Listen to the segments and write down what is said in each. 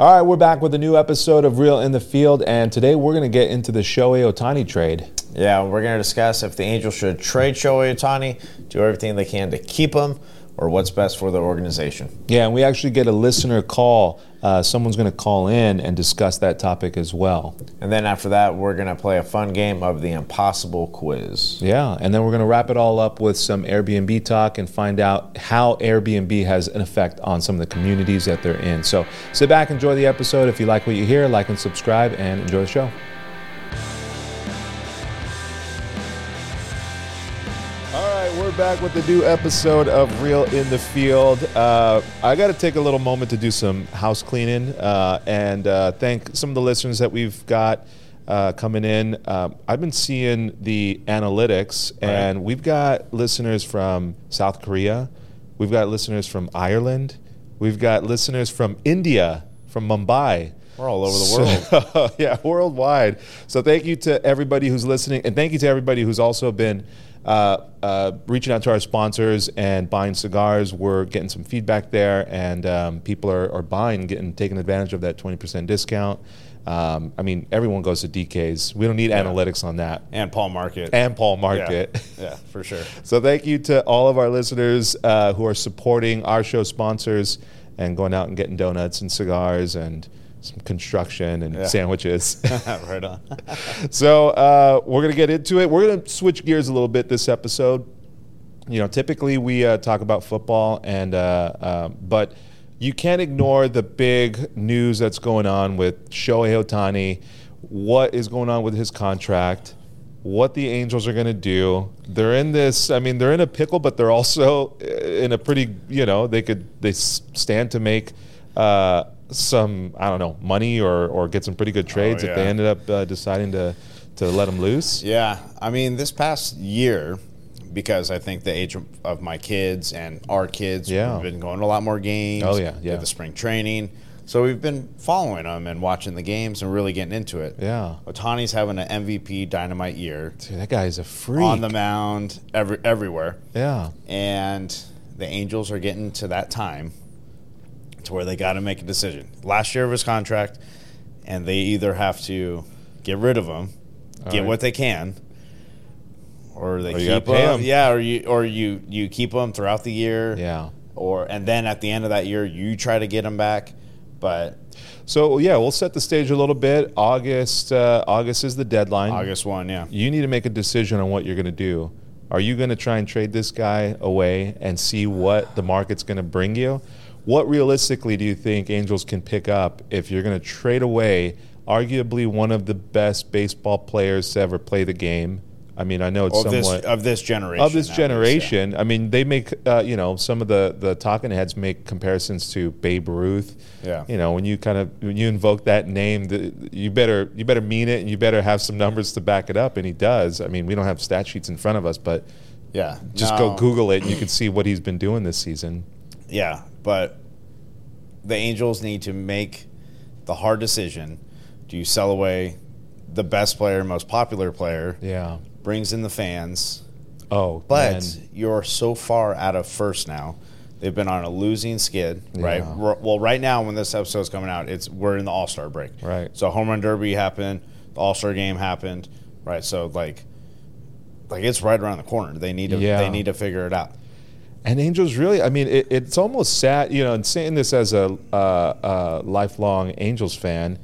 All right, we're back with a new episode of Real in the Field, and today we're going to get into the Shohei Ohtani trade. Yeah, we're going to discuss if the Angels should trade Shohei Ohtani, do everything they can to keep him, or what's best for the organization. Yeah, and we actually get a listener call. Someone's going to call in and discuss that topic as well. And then after that, we're going to play a fun game of the Impossible quiz. Yeah, and then we're going to wrap it all up with some Airbnb talk and find out how Airbnb has an effect on some of the communities that they're in. So sit back, enjoy the episode. If you like what you hear, like and subscribe, and enjoy the show. Back with the new episode of Real in the Field. I got to take a little moment to do some house cleaning and thank some of the listeners that we've got coming in. I've been seeing the analytics, and we've got listeners from South Korea. We've got listeners from Ireland. We've got listeners from India, from Mumbai. We're all over the world. Yeah, worldwide. So thank you to everybody who's listening, and thank you to everybody who's also been reaching out to our sponsors and buying cigars. We're getting some feedback there, and people are buying, taking advantage of that 20% discount. I mean, everyone goes to DK's. We don't need analytics on that. And Palm Market. Yeah, for sure. So thank you to all of our listeners who are supporting our show sponsors and going out and getting donuts and cigars and some construction and sandwiches. Right on. So we're going to get into it. We're going to switch gears a little bit this episode. You know, typically we talk about football, and but you can't ignore the big news that's going on with Shohei Ohtani, what is going on with his contract, what the Angels are going to do. They're in this, I mean, they're in a pickle, but they're also in a pretty, you know, they stand to make some, I don't know, money or get some pretty good trades if they ended up deciding to let him loose. Yeah, I mean, this past year, because I think the age of my kids and our kids, we've been going to a lot more games. Oh, yeah, yeah. The spring training. So we've been following them and watching the games and really getting into it. Yeah. Ohtani's having an MVP dynamite year. Dude, that guy is a freak. On the mound, everywhere. Yeah. And the Angels are getting to that time to where they got to make a decision. Last year of his contract, and they either have to get rid of him, get what they can, or they keep him. Yeah, or you keep him throughout the year. Yeah. And then at the end of that year, you try to get him back. But so yeah, we'll set the stage a little bit. August is the deadline. August 1, yeah. You need to make a decision on what you're going to do. Are you going to try and trade this guy away and see what the market's going to bring you? What realistically do you think Angels can pick up if you're going to trade away arguably one of the best baseball players to ever play the game? I mean, I know it's somewhat... Of this generation. I mean, they make, you know, some of the talking heads make comparisons to Babe Ruth. Yeah. You know, when you invoke that name, you better mean it, and you better have some numbers to back it up, and he does. I mean, we don't have stat sheets in front of us, but go Google it, and you can see what he's been doing this season. Yeah, but the Angels need to make the hard decision. Do you sell away the best player, most popular player? Yeah. Brings in the fans. Oh, but man, you're so far out of first now. They've been on a losing skid, right? Well, right now when this episode is coming out, we're in the All-Star break. Right. So Home Run Derby happened. The All-Star game happened. Right, so like it's right around the corner. They need to figure it out. And Angels really, I mean, it's almost sad, you know, and saying this as a lifelong Angels fan,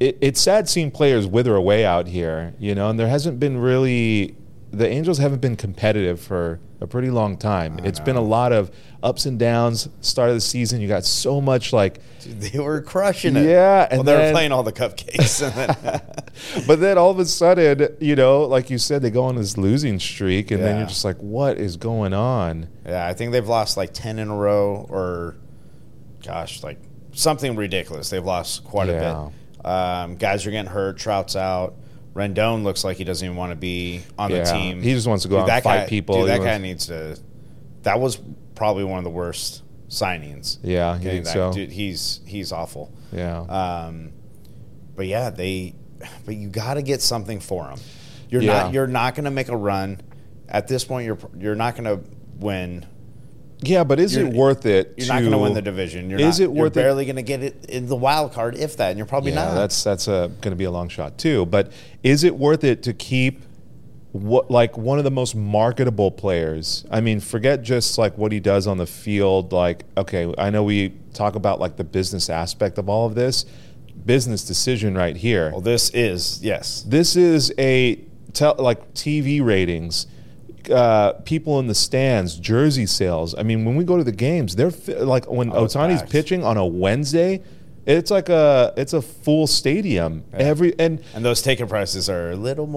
it's sad seeing players wither away out here, you know, and there hasn't been really, the Angels haven't been competitive for a pretty long time. It's been a lot of ups and downs. Start of the season, you got so much like. Dude, they were crushing it. Yeah. And they were playing all the cupcakes. But then all of a sudden, you know, like you said, they go on this losing streak, and then you're just like, what is going on? Yeah, I think they've lost like 10 in a row or, gosh, like something ridiculous. They've lost quite a bit. Guys are getting hurt. Trout's out. Rendon looks like he doesn't even want to be on the team. He just wants to go out and fight people. Dude, that guy needs to – that was probably one of the worst signings. Yeah, you think so? Dude, he's awful. Yeah. But, yeah, but you got to get something for him. You're not going to make a run. At this point, you're not going to win Yeah, but is it worth it? You're not going to win the division. You're barely going to get it in the wild card, if that, and you're probably not. That's going to be a long shot too. But is it worth it to keep one of the most marketable players? I mean, forget just like what he does on the field. Like, okay, I know we talk about like the business aspect of all of this. Business decision right here. Well, this is like TV ratings. People in the stands, jersey sales. I mean, when we go to the games, they're like when Ohtani's pitching on a Wednesday, it's like a full stadium. Yeah. And those ticket prices are a little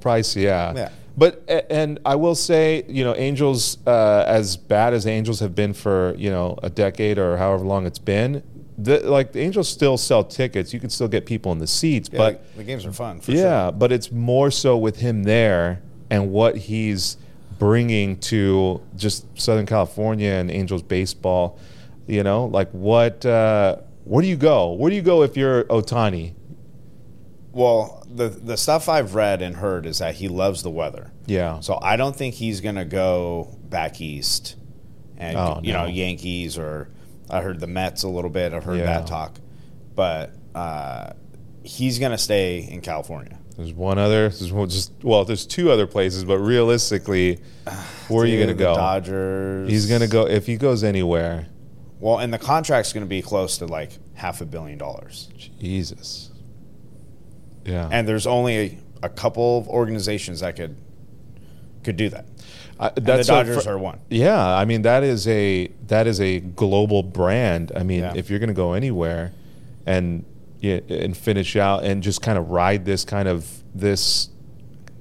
pricey. Yeah. But and I will say, Angels, as bad as Angels have been for a decade or however long it's been. The Angels still sell tickets. You can still get people in the seats. Yeah, but the games are fun, for sure. Yeah, but it's more so with him there and what he's bringing to just Southern California and Angels baseball. Like what? Where do you go? Where do you go if you're Ohtani? Well, the stuff I've read and heard is that he loves the weather. Yeah. So I don't think he's going to go back east and, Yankees or... I heard the Mets a little bit. I've heard that talk. But he's going to stay in California. There's two other places, but realistically, where are you going to go? The Dodgers. He's going to go, if he goes anywhere. Well, and the contract's going to be close to like $500 million. Jesus. Yeah. And there's only a couple of organizations that could do that. The Dodgers are one. Yeah, I mean that is a global brand. I mean, if you're going to go anywhere, and finish out and just kind of ride this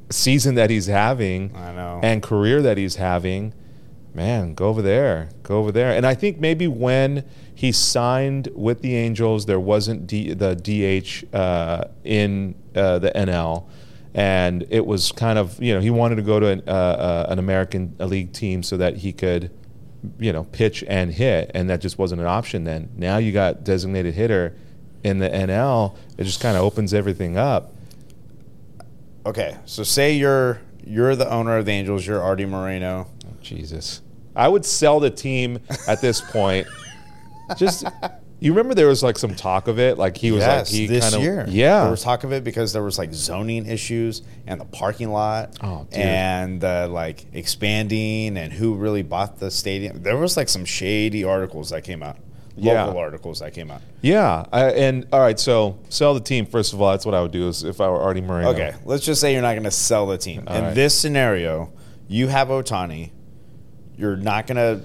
season that he's having, I know, and career that he's having, man, go over there. And I think maybe when he signed with the Angels, there wasn't the DH in the NL. And it was kind of, he wanted to go to an American League team so that he could, pitch and hit. And that just wasn't an option then. Now you got designated hitter in the NL. It just kind of opens everything up. Okay. So say you're the owner of the Angels. You're Artie Moreno. Oh, Jesus. I would sell the team at this point. You remember there was like some talk of it, like he was this year. Yeah, there was talk of it because there was like zoning issues and the parking lot and like expanding and who really bought the stadium. There was like some shady articles that came out, local articles that came out. Yeah, all right, so sell the team. First of all, that's what I would do is if I were Artie Moreno. Okay, let's just say you're not going to sell the team. This scenario, you have Ohtani. You're not going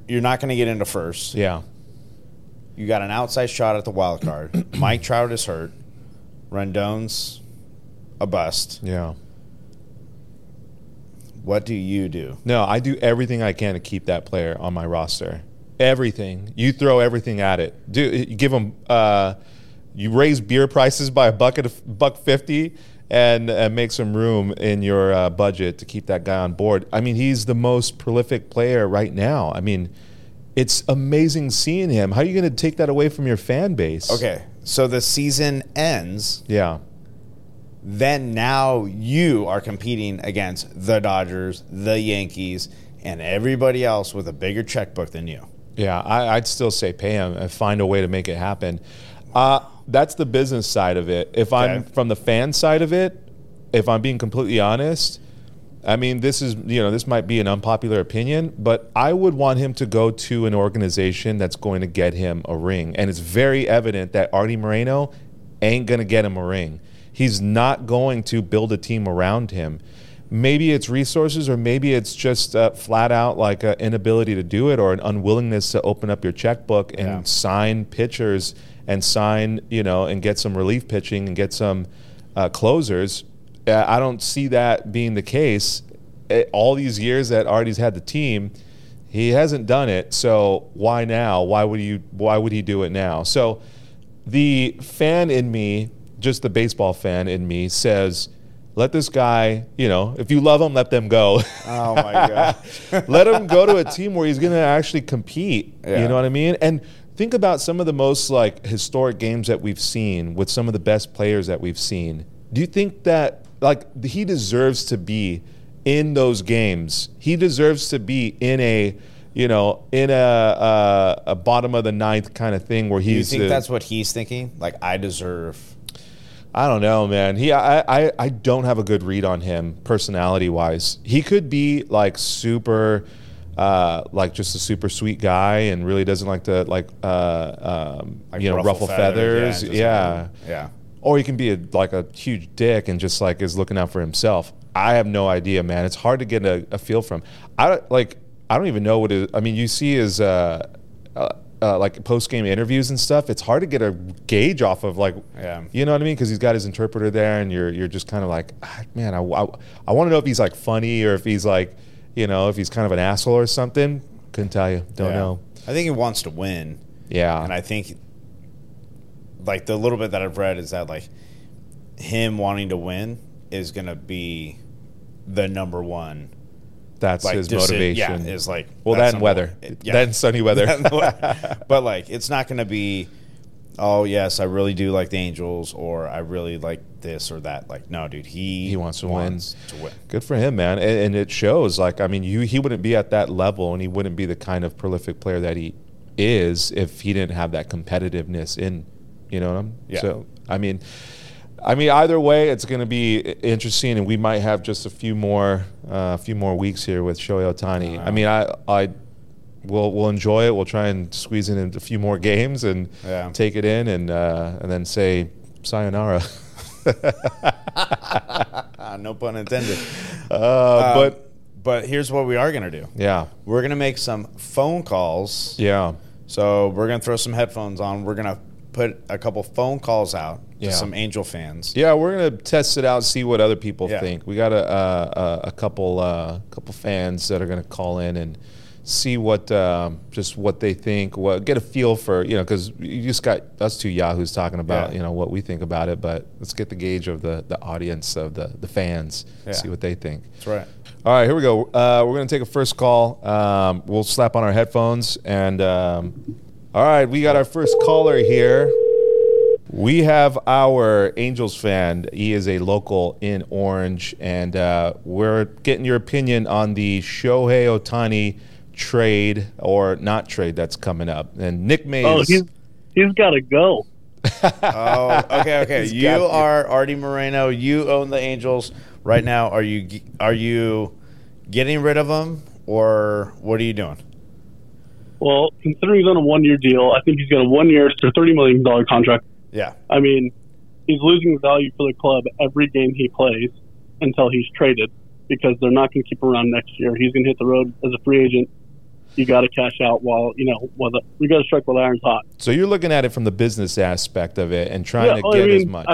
to get into first. Yeah. You got an outside shot at the wild card. Mike Trout is hurt. Rendon's a bust. Yeah. What do you do? No, I do everything I can to keep that player on my roster. Everything. You throw everything at it. You give them. You raise beer prices by $1.50, and make some room in your budget to keep that guy on board. I mean, he's the most prolific player right now. I mean. It's amazing seeing him. How are you going to take that away from your fan base? Okay, so the season ends. Yeah. Then now you are competing against the Dodgers, the Yankees, and everybody else with a bigger checkbook than you. Yeah, I'd still say pay him and find a way to make it happen. That's the business side of it. If I'm from the fan side of it, if I'm being completely honest... I mean, this is, this might be an unpopular opinion, but I would want him to go to an organization that's going to get him a ring. And it's very evident that Artie Moreno ain't going to get him a ring. He's not going to build a team around him. Maybe it's resources or maybe it's just flat out like an inability to do it or an unwillingness to open up your checkbook and sign pitchers and sign, and get some relief pitching and get some closers. I don't see that being the case. All these years that Artie's had the team, he hasn't done it. So why now? Why would he do it now? So the fan in me, just the baseball fan in me, says, let this guy, if you love him, let them go. Oh, my God. Let him go to a team where he's going to actually compete. Yeah. You know what I mean? And think about some of the most, like, historic games that we've seen with some of the best players that we've seen. Do you think that, like, he deserves to be in those games. He deserves to be in a, you know, in a bottom of the ninth kind of thing where he's. Do you think that's what he's thinking? Like, I deserve. I don't know, man. I don't have a good read on him personality-wise. He could be like super, like just a super sweet guy and really doesn't like to like you know, ruffle feathers. Yeah. Or he can be like a huge dick and just like is looking out for himself. I have no idea, man. It's hard to get a feel from. I don't even know what it. I mean, you see his like post-game interviews and stuff, it's hard to get a gauge off of, like, you know what I mean? Because he's got his interpreter there, and you're just kind of like, man, I want to know if he's, like, funny or if he's, like, you know, if he's kind of an asshole or something. Couldn't tell you. Don't know. I think he wants to win. Yeah. And I think, like, the little bit that I've read is that, like, him wanting to win is going to be the number one. That's like his motivation. Yeah, is like, well, that and weather. That and sunny weather. But, like, it's not going to be, oh, yes, I really do like the Angels or I really like this or that. Like, no, dude, he wants to win. Good for him, man. And it shows. Like, I mean, he wouldn't be at that level and he wouldn't be the kind of prolific player that he is if he didn't have that competitiveness in, you know what I'm saying? Yeah. So, I mean, either way, it's going to be interesting, and we might have just a few more weeks here with Shohei Ohtani. I mean, we'll enjoy it. We'll try and squeeze in a few more games and take it in, and then say sayonara. No pun intended. But here's what we are going to do. Yeah, we're going to make some phone calls. Yeah. So we're going to throw some headphones on. We're going to put a couple phone calls out to some Angel fans. Yeah, we're gonna test it out, see what other people think. We got a couple fans that are gonna call in and see what just what they think. What get a feel for, you know, because you just got us two yahoos talking about you know what we think about it. But let's get the gauge of the audience of the fans, see what they think. That's right. All right, here we go. We're gonna take a first call. We'll slap on our headphones and. All right, we got our first caller here. We have our Angels fan. He is a local in Orange, and we're getting your opinion on the Shohei Ohtani trade or not trade that's coming up. And Nick Mays. Oh, he's got to go. Oh, okay. You are Artie Moreno. You own the Angels right now. Are you getting rid of him, or what are you doing? Well, considering he's on a one-year deal, I think he's got a one-year or $30 million contract. Yeah. I mean, he's losing value for the club every game he plays until he's traded because they're not going to keep him around next year. He's going to hit the road as a free agent. You got to cash out we got to strike while the iron's hot. So you're looking at it from the business aspect of it and trying to get as much.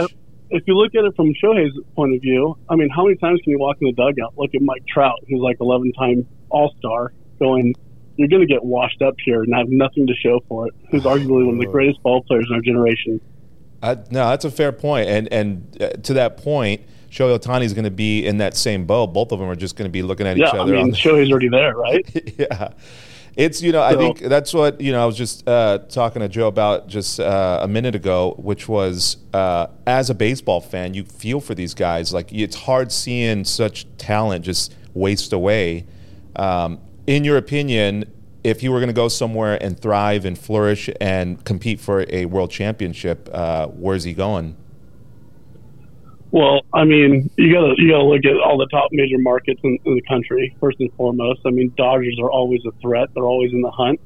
If you look at it from Shohei's point of view, I mean, how many times can you walk in the dugout? Look at Mike Trout, who's like 11-time All-Star, going, you're going to get washed up here and have nothing to show for it, who's arguably one of the greatest ball players in our generation. No, that's a fair point. And to that point, Shohei Ohtani is going to be in that same boat. Both of them are just going to be looking at each other. Yeah, I mean, Shohei's already there, right? Yeah. It's, you know, so, I think that's what, you know, I was just talking to Joe about just a minute ago, which was as a baseball fan, you feel for these guys. Like, it's hard seeing such talent just waste away. In your opinion, if he were going to go somewhere and thrive and flourish and compete for a world championship, where's he going? Well, I mean, you gotta look at all the top major markets in the country first and foremost. I mean, Dodgers are always a threat. They're always in the hunt.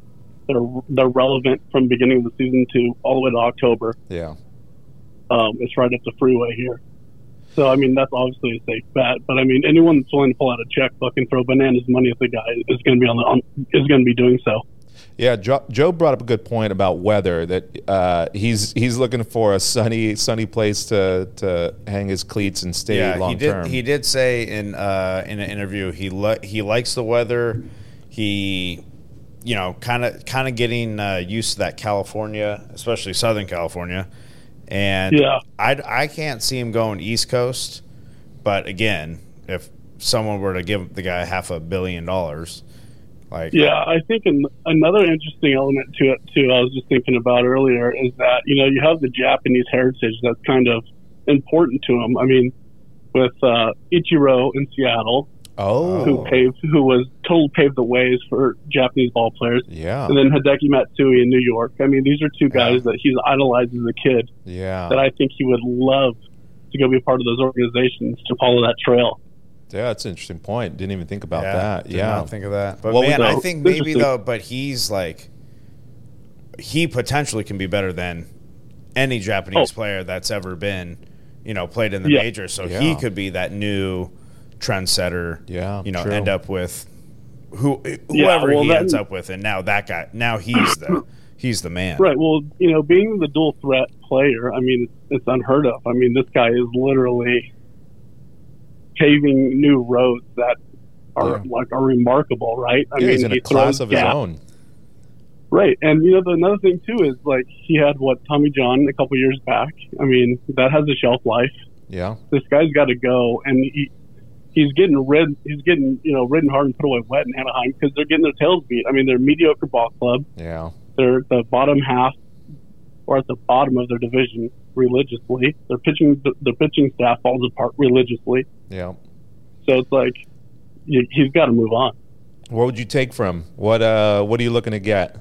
They're relevant from beginning of the season to all the way to October. Yeah, it's right up the freeway here. So, I mean, that's obviously a safe bet. But, I mean, anyone that's willing to pull out a checkbook and throw bananas money at the guy is going to be doing so. Yeah, Joe brought up a good point about weather, that he's looking for a sunny place to hang his cleats and stay long term. He did say in an interview he likes the weather. He, you know, kind of getting used to that California, especially Southern California. And I can't see him going East Coast, but again, if someone were to give the guy $500 million, like I think another interesting element to it too, I was just thinking about earlier, is that, you know, you have the Japanese heritage that's kind of important to him. I mean, with Ichiro in Seattle, Oh. Who was totally paved the ways for Japanese ball players. Yeah. And then Hideki Matsui in New York. I mean, these are two guys that he's idolized as a kid. Yeah. That I think he would love to go be part of those organizations, to follow that trail. Yeah, that's an interesting point. Didn't even think about that. Did not think of that. But well, man, I think maybe though, but he's like, he potentially can be better than any Japanese player that's ever been, you know, played in the majors. So he could be that new trendsetter. Yeah, you know, end up with whoever he ends up with, and now that guy, now he's the man. Right. Well, you know, being the dual threat player, I mean, it's unheard of. I mean, this guy is literally paving new roads that are like are remarkable, right? I mean, he's in a class of his own. Right, and you know, the another thing too is like he had Tommy John a couple years back. I mean, that has a shelf life. Yeah, this guy's got to go, and he's getting ridden hard and put away wet in Anaheim because they're getting their tails beat. I mean, they're a mediocre ball club. Yeah, they're the bottom half or at the bottom of their division religiously. Their pitching staff falls apart religiously. Yeah, so it's like he's got to move on. What would you take from what are you looking to get?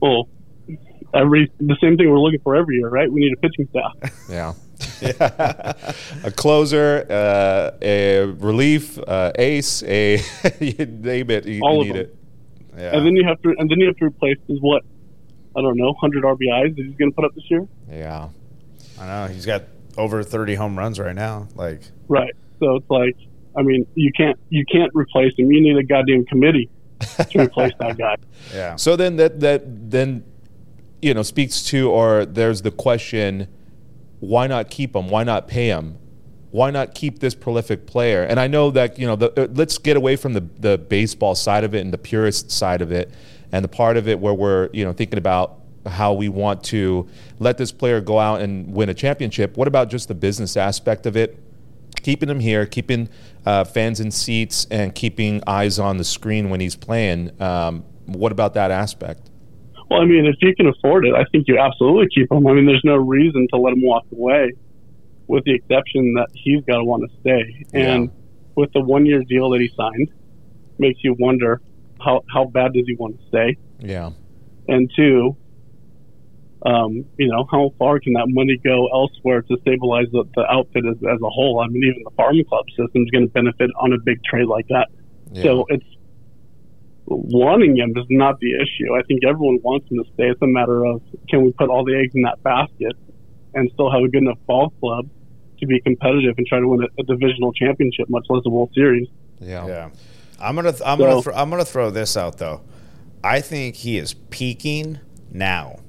Well, the same thing we're looking for every year, right? We need a pitching staff. Yeah. A closer, a relief, ace, a name it. You need it. Yeah. And then you have to replace his what? I don't know, 100 RBIs that he's going to put up this year. Yeah, I know he's got over 30 home runs right now. Like right, so it's like I mean you can't replace him. You need a goddamn committee to replace that guy. Yeah. So then that you know speaks to, or there's the question. Why not keep him? Why not pay him? Why not keep this prolific player? And I know that, you know, let's get away from the baseball side of it and the purist side of it and the part of it where we're, you know, thinking about how we want to let this player go out and win a championship. What about just the business aspect of it? Keeping him here, keeping fans in seats and keeping eyes on the screen when he's playing. What about that aspect? Well, I mean, if you can afford it, I think you absolutely keep him. I mean, there's no reason to let him walk away, with the exception that he's got to want to stay. Yeah. And with the one-year deal that he signed, makes you wonder how bad does he want to stay? Yeah. And two, you know, how far can that money go elsewhere to stabilize the outfit as a whole? I mean, even the farm club system is going to benefit on a big trade like that. Yeah. So it's wanting him is not the issue. I think everyone wants him to stay. It's a matter of can we put all the eggs in that basket and still have a good enough ball club to be competitive and try to win a divisional championship, much less a World Series. Yeah. I'm gonna throw this out though. I think he is peaking now.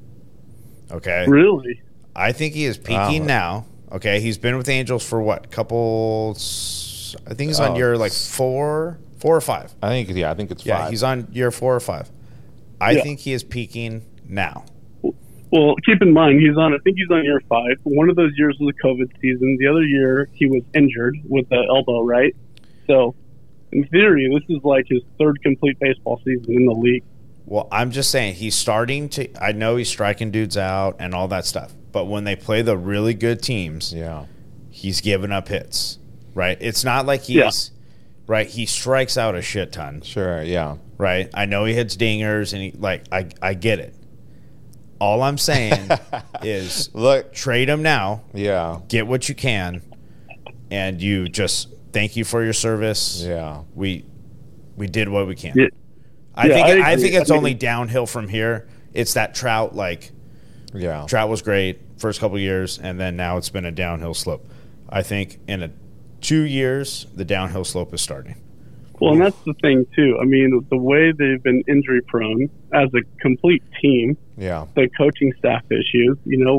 Okay. Really? I think he is peaking now. Okay. He's been with the Angels for what? I think he's on year like four or five. I think it's five. Yeah, he's on year 4 or 5. I think he is peaking now. Well, keep in mind, he's on year 5. One of those years was the COVID season. The other year, he was injured with the elbow, right? So, in theory, this is like his third complete baseball season in the league. Well, I'm just saying, he's starting to – I know he's striking dudes out and all that stuff. But when they play the really good teams, he's giving up hits, right? It's not like he's right, he strikes out a shit ton. Sure, yeah. Right, I know he hits dingers, and he I get it. All I'm saying is, look, trade him now. Yeah, get what you can, and you just thank you for your service. Yeah, we did what we can. Yeah. I think it's only downhill from here. It's that Trout Trout was great first couple years, and then now it's been a downhill slope. I think in 2 years, the downhill slope is starting. Well, and that's the thing, too. I mean, the way they've been injury-prone as a complete team, the coaching staff issues, you know,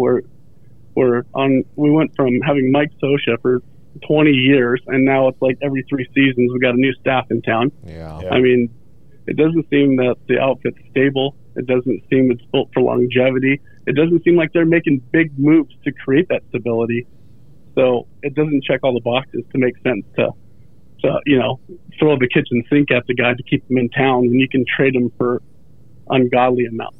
we went from having Mike Sosha for 20 years, and now it's like every 3 seasons we got a new staff in town. Yeah. I mean, it doesn't seem that the outfit's stable. It doesn't seem it's built for longevity. It doesn't seem like they're making big moves to create that stability. So it doesn't check all the boxes to make sense to you know, throw the kitchen sink at the guy to keep him in town when you can trade him for ungodly amounts.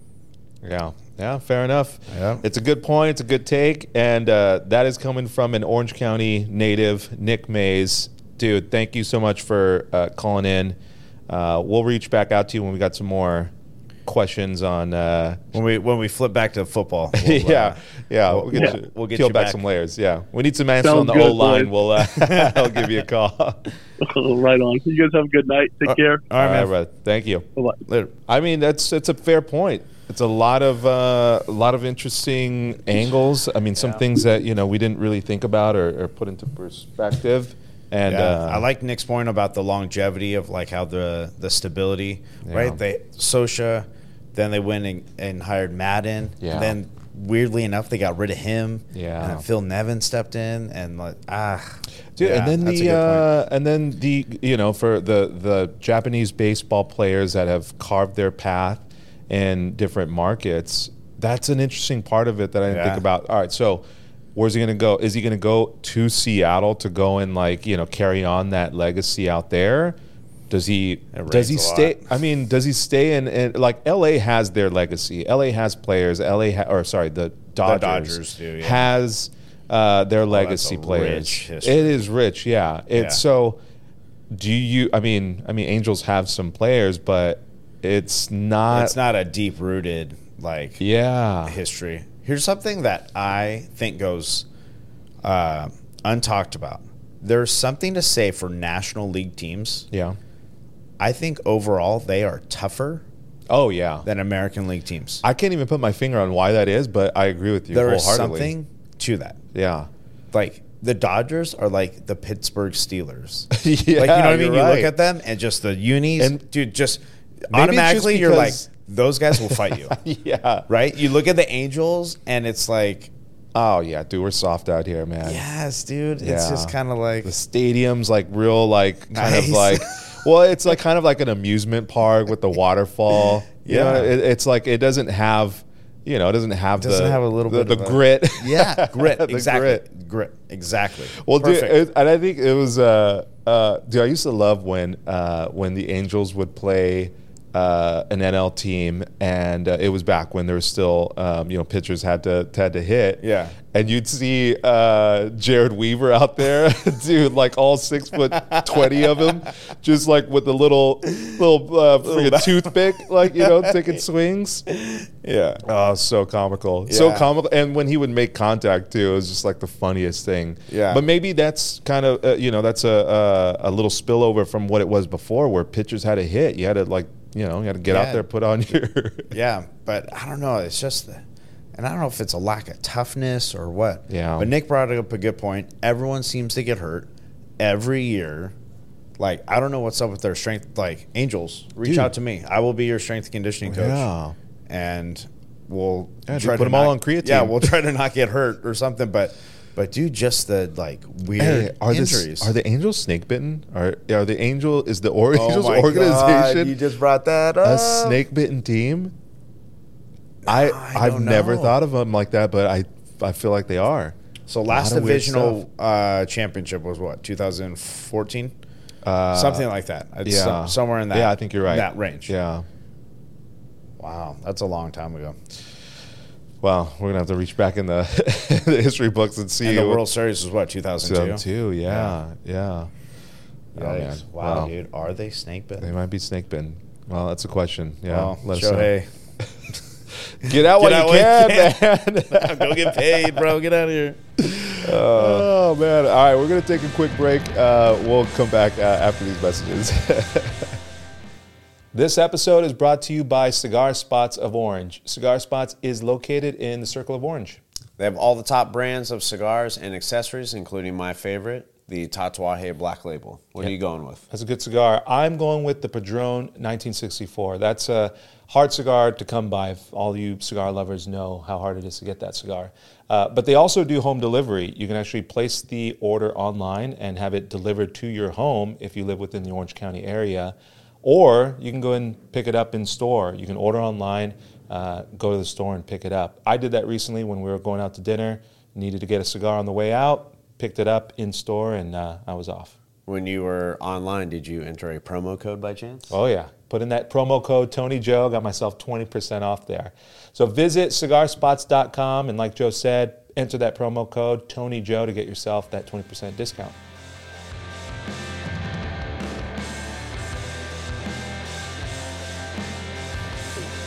Yeah, fair enough. Yeah. It's a good point. It's a good take. And that is coming from an Orange County native, Nick Mays. dude, thank you so much for calling in. We'll reach back out to you when we got some more questions on when we flip back to football. We'll, we'll get peel you back some layers. Yeah, we need some answers on the O line. We'll I'll give you a call. Right on. You guys have a good night. Take care. All right, man. Brother. Thank you. Bye-bye. Later. I mean, that's a fair point. It's a lot of interesting angles. I mean, some things that we didn't really think about or put into perspective. And I like Nick's point about the longevity of like how the stability, right? They Sosha, then they went and hired Madden. Yeah. And then weirdly enough, they got rid of him. Yeah. And then Phil Nevin stepped in and like dude. Yeah, and then for the Japanese baseball players that have carved their path in different markets, that's an interesting part of it that I didn't think about. All right, so. Where's he going to go? Is he going to go to Seattle to go and carry on that legacy out there? Does he stay? I mean, does he stay in like L.A. has their legacy. L.A. has players. The Dodgers, has their legacy players. It is rich. Yeah. So do you? I mean, Angels have some players, but it's not. It's not a deep rooted history. Here's something that I think goes untalked about. There's something to say for National League teams. Yeah. I think overall they are tougher than American League teams. I can't even put my finger on why that is, but I agree with you wholeheartedly. There is something to that. Yeah. Like the Dodgers are like the Pittsburgh Steelers. Yeah, like, you know what I mean? Right. You look at them and just the unis. And dude, just automatically you're like, those guys will fight you. Yeah. Right? You look at the Angels, and it's like... Oh, yeah, dude, we're soft out here, man. Yes, dude. Yeah. It's just kind of like... The stadium's like real, like, kind nice. Of like... Well, it's like kind of like an amusement park with the waterfall. Yeah. You know, it's like it doesn't have... You know, it doesn't have a little bit of grit. Yeah, grit. Exactly. Grit. Exactly. Well, perfect. Dude, and I think it was... dude, I used to love when the Angels would play... an NL team, and it was back when there was still, pitchers had to hit. Yeah, and you'd see Jared Weaver out there, dude, like all 6'20" of him, just like with a little toothpick, taking swings. Yeah, oh, so comical, And when he would make contact too, it was just like the funniest thing. Yeah, but maybe that's kind of that's a little spillover from what it was before, where pitchers had to hit. You had to you got to get out there, put on your... Yeah, but I don't know. It's just... And I don't know if it's a lack of toughness or what. Yeah. But Nick brought up a good point. Everyone seems to get hurt every year. Like, I don't know what's up with their strength. Like, Angels, reach out to me. I will be your strength and conditioning coach. Yeah. And we'll try to put them all on creatine. Yeah, we'll try to not get hurt or something, but... But dude, just the weird injuries. Are the Angels snake bitten? Are the Angel? Is the Angels organization? God, you just brought that up. A snake bitten team. I've never thought of them like that, but I feel like they are. So last divisional championship was what, 2014, something like that. It's somewhere in that. Yeah, I think you're right. That range. Yeah. Wow, that's a long time ago. Well, we're going to have to reach back in the, the history books and see. And the World Series was what, 2002? 2002, yeah. Oh, man. Wow, dude. Are they snake-bitten? They might be snake-bitten. Well, that's a question. Yeah. Well, Shohei. Get out while you can, man. Go get paid, bro. Get out of here. Oh, man. All right, we're going to take a quick break. We'll come back after these messages. This episode is brought to you by Cigar Spots of Orange. Cigar Spots is located in the Circle of Orange. They have all the top brands of cigars and accessories, including my favorite, the Tatuaje Black Label. What are you going with? That's a good cigar. I'm going with the Padron 1964. That's a hard cigar to come by. If all you cigar lovers know how hard it is to get that cigar. But they also do home delivery. You can actually place the order online and have it delivered to your home if you live within the Orange County area. Or you can go and pick it up in store. You can order online, go to the store and pick it up. I did that recently when we were going out to dinner. Needed to get a cigar on the way out, picked it up in store, and I was off. When you were online, did you enter a promo code by chance? Oh, yeah. Put in that promo code, Tony Joe, got myself 20% off there. So visit cigarspots.com, and like Joe said, enter that promo code, Tony Joe, to get yourself that 20% discount.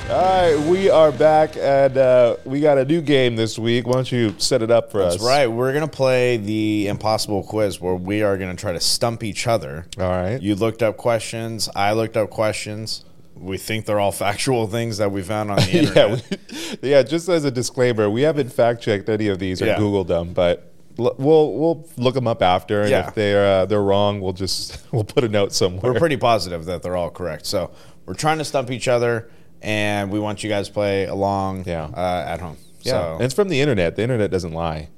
All right, we are back, and we got a new game this week. Why don't you set it up for us? That's right. We're going to play the Impossible quiz, where we are going to try to stump each other. All right. You looked up questions. I looked up questions. We think they're all factual things that we found on the internet. Yeah, just as a disclaimer, we haven't fact-checked any of these or Googled them, but we'll look them up after, and if they're wrong, we'll put a note somewhere. We're pretty positive that they're all correct. So we're trying to stump each other. And we want you guys to play along at home. Yeah. So. And it's from the internet. The internet doesn't lie.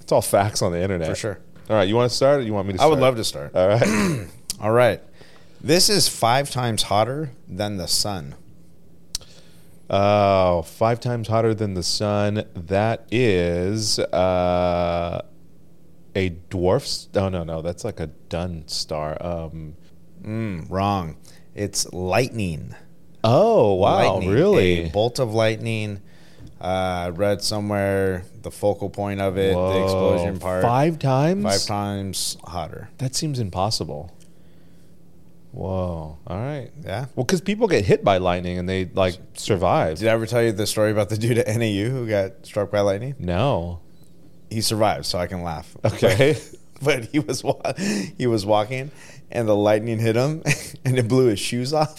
It's all facts on the internet. For sure. All right. You want to start or you want me to start? I would love to start. All right. All right. This is 5 times hotter than the sun. Oh, 5 times hotter than the sun. That is a dwarf. Oh, no. That's like a dun star. Wrong. It's lightning. Oh, wow, lightning, really? A bolt of lightning. I read somewhere the focal point of it, the explosion part. 5 times? 5 times hotter. That seems impossible. Whoa. All right. Yeah. Well, because people get hit by lightning and they, like, survive. Did I ever tell you the story about the dude at NAU who got struck by lightning? No. He survived, so I can laugh. Okay. But he was walking, and the lightning hit him, and it blew his shoes off.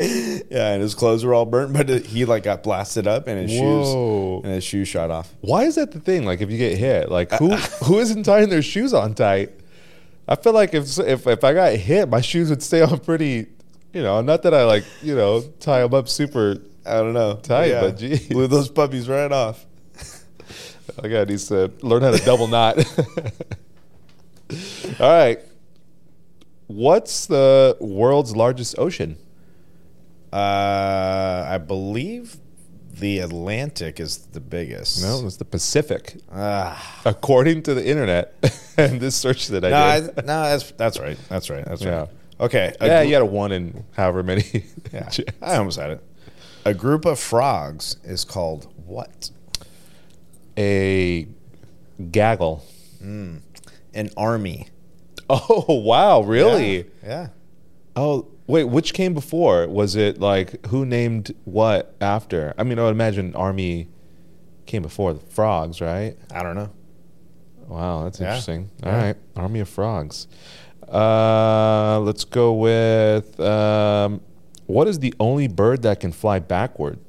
Yeah, and his clothes were all burnt, but he like got blasted up, and his shoes shot off. Why is that the thing? Like, if you get hit, like who isn't tying their shoes on tight? I feel like if I got hit, my shoes would stay on pretty. You know, not that I like tie them up super. I don't know tight, but geez, blew those puppies right off. I got to learn how to double knot. All right. What's the world's largest ocean? I believe the Atlantic is the biggest. No, it's the Pacific. According to the internet and this search that I did. No, that's right. That's right. Yeah. Okay. Yeah, you got a one in however many. Yeah, I almost had it. A group of frogs is called what? A gaggle. An army. Oh, wow, really? Yeah. Oh, wait, which came before? Was it like who named what after? I mean, I would imagine army came before the frogs, right? I don't know. Wow, that's interesting. All right, army of frogs. Let's go with what is the only bird that can fly backward?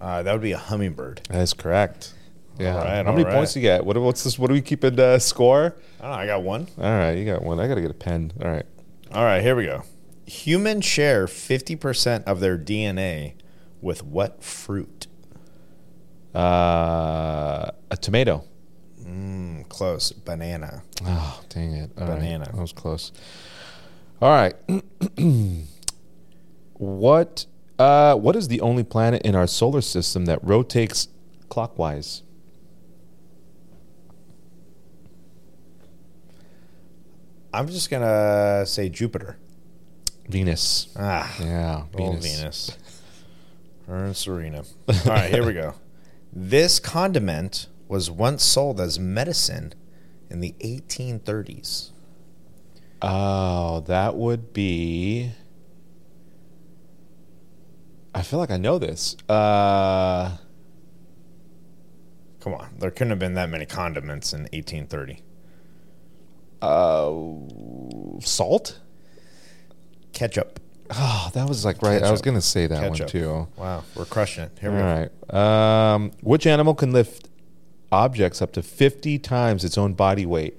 That would be a hummingbird. That is correct. Yeah. How many points do you get? What's this? What do we keep in score? I don't know. I got one. All right. You got one. I got to get a pen. All right. All right. Here we go. Humans share 50% of their DNA with what fruit? A tomato. Close. Banana. Oh, dang it. Banana. Right. That was close. All right. What is the only planet in our solar system that rotates clockwise? I'm just going to say Jupiter. Venus. Yeah, Venus. Her and Serena. All right, here we go. This condiment was once sold as medicine in the 1830s. Oh, that would be... I feel like I know this. Come on. There couldn't have been that many condiments in 1830. Salt? Ketchup. Oh, that was like right. Ketchup. I was going to say that ketchup. One too. Wow. We're crushing it. Here we go. All right. Which animal can lift objects up to 50 times its own body weight?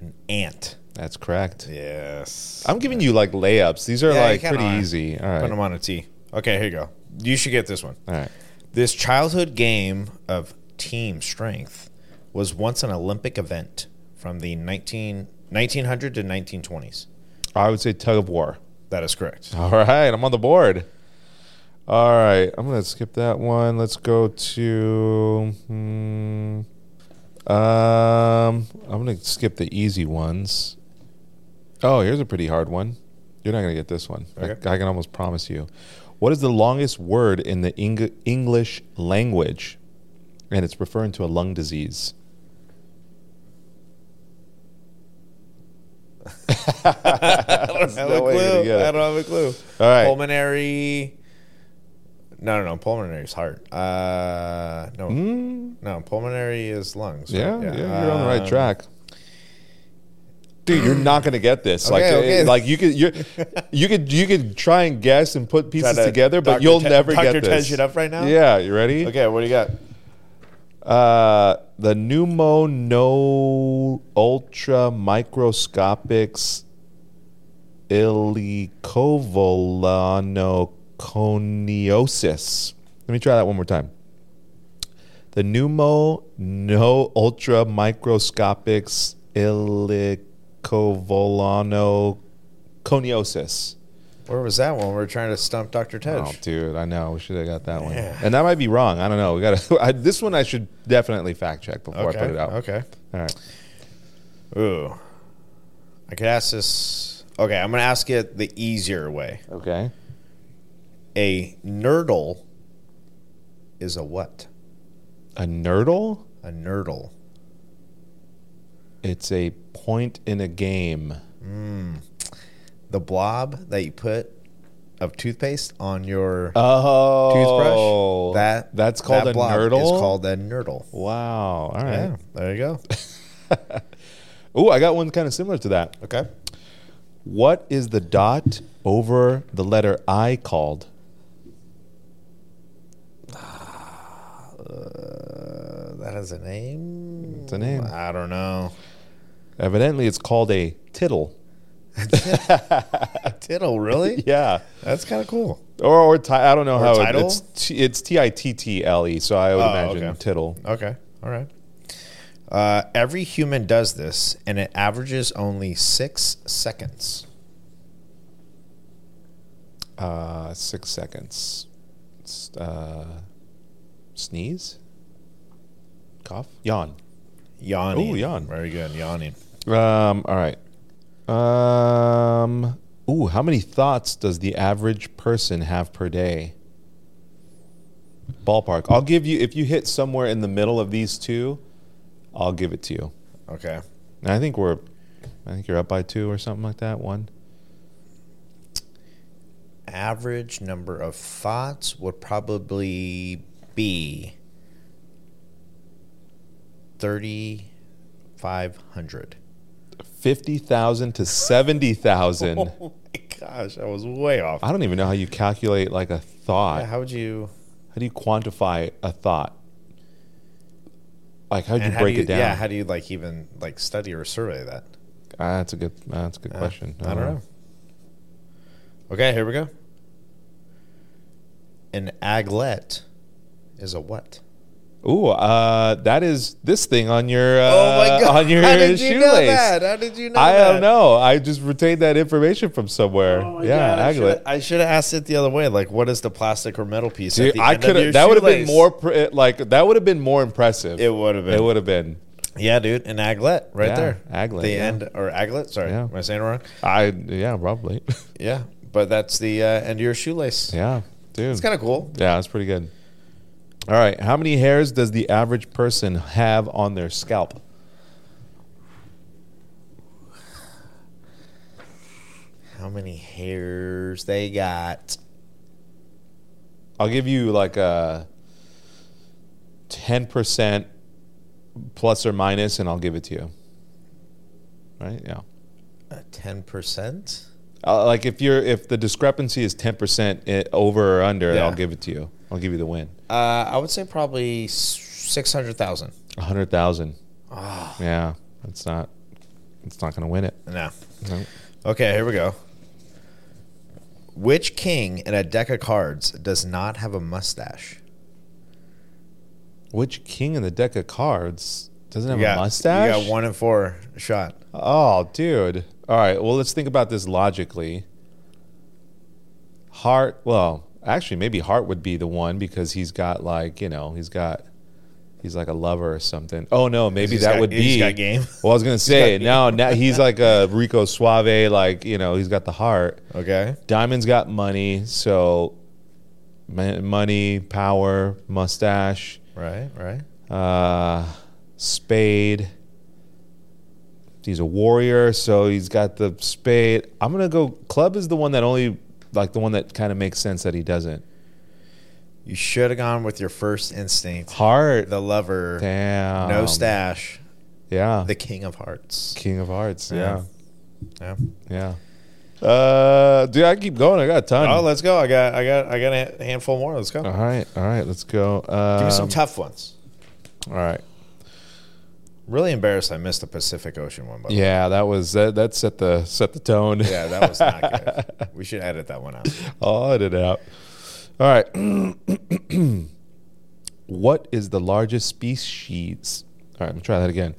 An ant. That's correct. Yes. I'm giving you like layups. These are like pretty easy. All right. Put them on a tee. Okay, here you go. You should get this one. All right. This childhood game of team strength was once an Olympic event. From the 1900 to 1920s. I would say tug of war. That is correct. All right. I'm on the board. All right. I'm going to skip that one. Let's go to... I'm going to skip the easy ones. Oh, here's a pretty hard one. You're not going to get this one. Okay. I can almost promise you. What is the longest word in the English language? And it's referring to a lung disease. I don't have a clue. All right. Pulmonary. No. Pulmonary is heart. No. Pulmonary is lungs. Right? Yeah. You're on the right track. Dude, you're not gonna get this. Okay. Like you could try and guess and put pieces together, but you'll never get this. Dr. Tez it up right now. Yeah, you ready? Okay, what do you got? The pneumo no ultra microscopics ilecovolanoconiosis. Let me try that one more time. The pneumo no ultra microscopics ilecovolanoconiosis. Where was that one? We were trying to stump Dr. Tej. Oh, dude, I know. We should have got that one. Yeah. And that might be wrong. I don't know. We got to. This one I should definitely fact check before I put it out. Okay. All right. Ooh. I could ask this. Okay, I'm going to ask it the easier way. Okay. A nurdle is a what? A nurdle? A nurdle. It's a point in a game. The blob that you put of toothpaste on your toothbrush. That's called a nurdle? It's called a nurdle. Wow. All right. Yeah, there you go. Ooh, I got one kind of similar to that. Okay. What is the dot over the letter I called? That has a name? It's a name. I don't know. Evidently, it's called a tittle. A tittle, really? Yeah. That's kind of cool. I don't know how it's Title, so I would imagine tittle. Okay. All right. Every human does this, and it averages only 6 seconds. 6 seconds. Sneeze? Cough? Yawn. Yawning. Ooh, yawn. Very good. Yawning. All right. How many thoughts does the average person have per day? Ballpark. I'll give you, if you hit somewhere in the middle of these two, I'll give it to you. Okay. And I think you're up by 2 or something like that. 1. Average number of thoughts would probably be 3,500. 50,000 to 70,000. Oh my gosh, I was way off. I don't even know how you calculate like a thought. Yeah, how do you quantify a thought? Like how do you break it down? Yeah, how do you like even like study or survey that? That's a good question. I don't know. Okay, here we go. An aglet is a what? Ooh, that is this thing on your shoelace. How did you know that? I don't know. I just retained that information from somewhere. Oh yeah, aglet. I should have asked it the other way. Like, what is the plastic or metal piece? Dude, that would have been more. That would have been more impressive. It would have been. Yeah, dude, an aglet there. Aglet. The end or aglet? Sorry, am I saying it wrong? Probably. Yeah, but that's the end of your shoelace. Yeah, dude, it's kind of cool. Yeah, that's pretty good. All right. How many hairs does the average person have on their scalp? How many hairs they got? I'll give you like a 10% plus or minus, and I'll give it to you. Right? Yeah. 10%? Like if the discrepancy is 10% over or under, I'll give it to you. I'll give you the win. I would say probably 600,000. 100,000. Oh. Yeah, it's not going to win it. No. Okay, here we go. Which king in a deck of cards does not have a mustache? Which king in the deck of cards doesn't have a mustache? You got 1 in 4 shot. Oh, dude. All right, well, let's think about this logically. Actually, maybe Hart would be the one because he's got he's like a lover or something. Oh no, maybe that would be. He's got game. Well, I was gonna say now he's like a Rico Suave, he's got the heart. Okay. Diamond's got money, so money, power, mustache. Right. Spade. He's a warrior, so he's got the spade. I'm going to go club is the one that only, like the one that kind of makes sense that he doesn't. You should have gone with your first instinct. Heart. The lover. Damn. No stash. Yeah. The king of hearts. King of hearts, yeah. Yeah. Yeah. Dude, I can keep going. I got a ton. Oh, let's go. I got a handful more. Let's go. All right. Let's go. Give me some tough ones. All right. Really embarrassed I missed the Pacific Ocean one. By the way. Yeah, that was that set the tone. Yeah, that was not good. We should edit that one out. I'll edit it out. All right. What is the largest species? All right, let me try that again.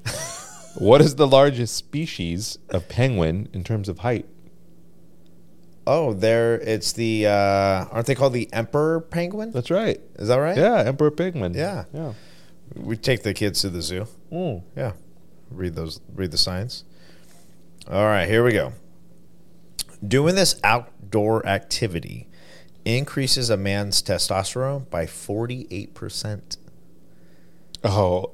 What is the largest species of penguin in terms of height? Oh, it's the aren't they called the emperor penguin? That's right. Is that right? Yeah, emperor penguin. Yeah. We take the kids to the zoo. Mm. Yeah, read the signs. All right, here we go. Doing this outdoor activity increases a man's testosterone by 48%. Oh,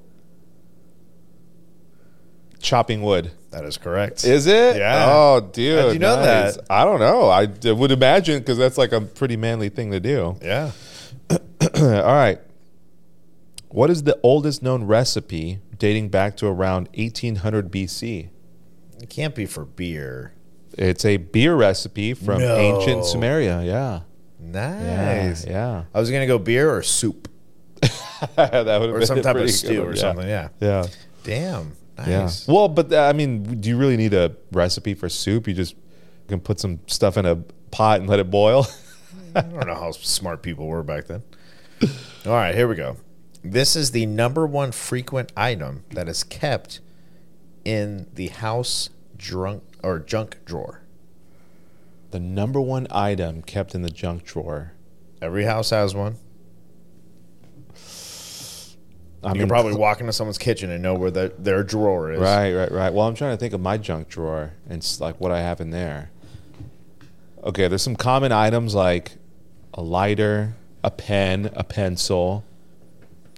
chopping wood. That is correct. Is it? Yeah. Oh, dude. How'd you know nice. That? I don't know. I would imagine because that's like a pretty manly thing to do. Yeah. All right. What is the oldest known recipe dating back to around 1800 BC? It can't be for beer. It's a beer recipe from ancient Sumeria. Yeah. Nice. Yeah. I was going to go beer or soup. That would have been some type of stew or something. Yeah. Yeah. Damn. Nice. Yeah. Well, but I mean, do you really need a recipe for soup? You just can put some stuff in a pot and let it boil. I don't know how smart people were back then. All right, here we go. This is the number one frequent item that is kept in the house junk drawer. The number one item kept in the junk drawer. Every house has one. You can probably walk into someone's kitchen and know where their drawer is. Right. Well, I'm trying to think of my junk drawer and like what I have in there. Okay, there's some common items like a lighter, a pen, a pencil.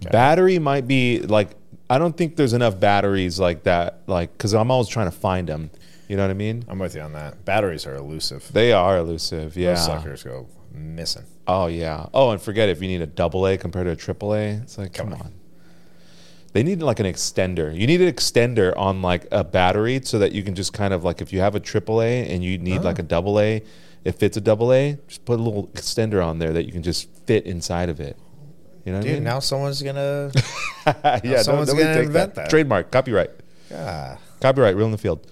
Okay. Battery might be like I don't think there's enough batteries like that, like because I'm always trying to find them. You know what I mean? I'm with you on that. Batteries are elusive. They are elusive. Yeah, those suckers go missing. Oh yeah. Oh, and forget if you need a AA compared to a AAA. It's like come on. They need like an extender. You need an extender on like a battery so that you can just kind of like if you have a AAA and you need like a AA, if it's a AA, just put a little extender on there that you can just fit inside of it. You know what I mean? Now someone's gonna someone's gonna invent that. Trademark, copyright. Yeah. Copyright, real in the field.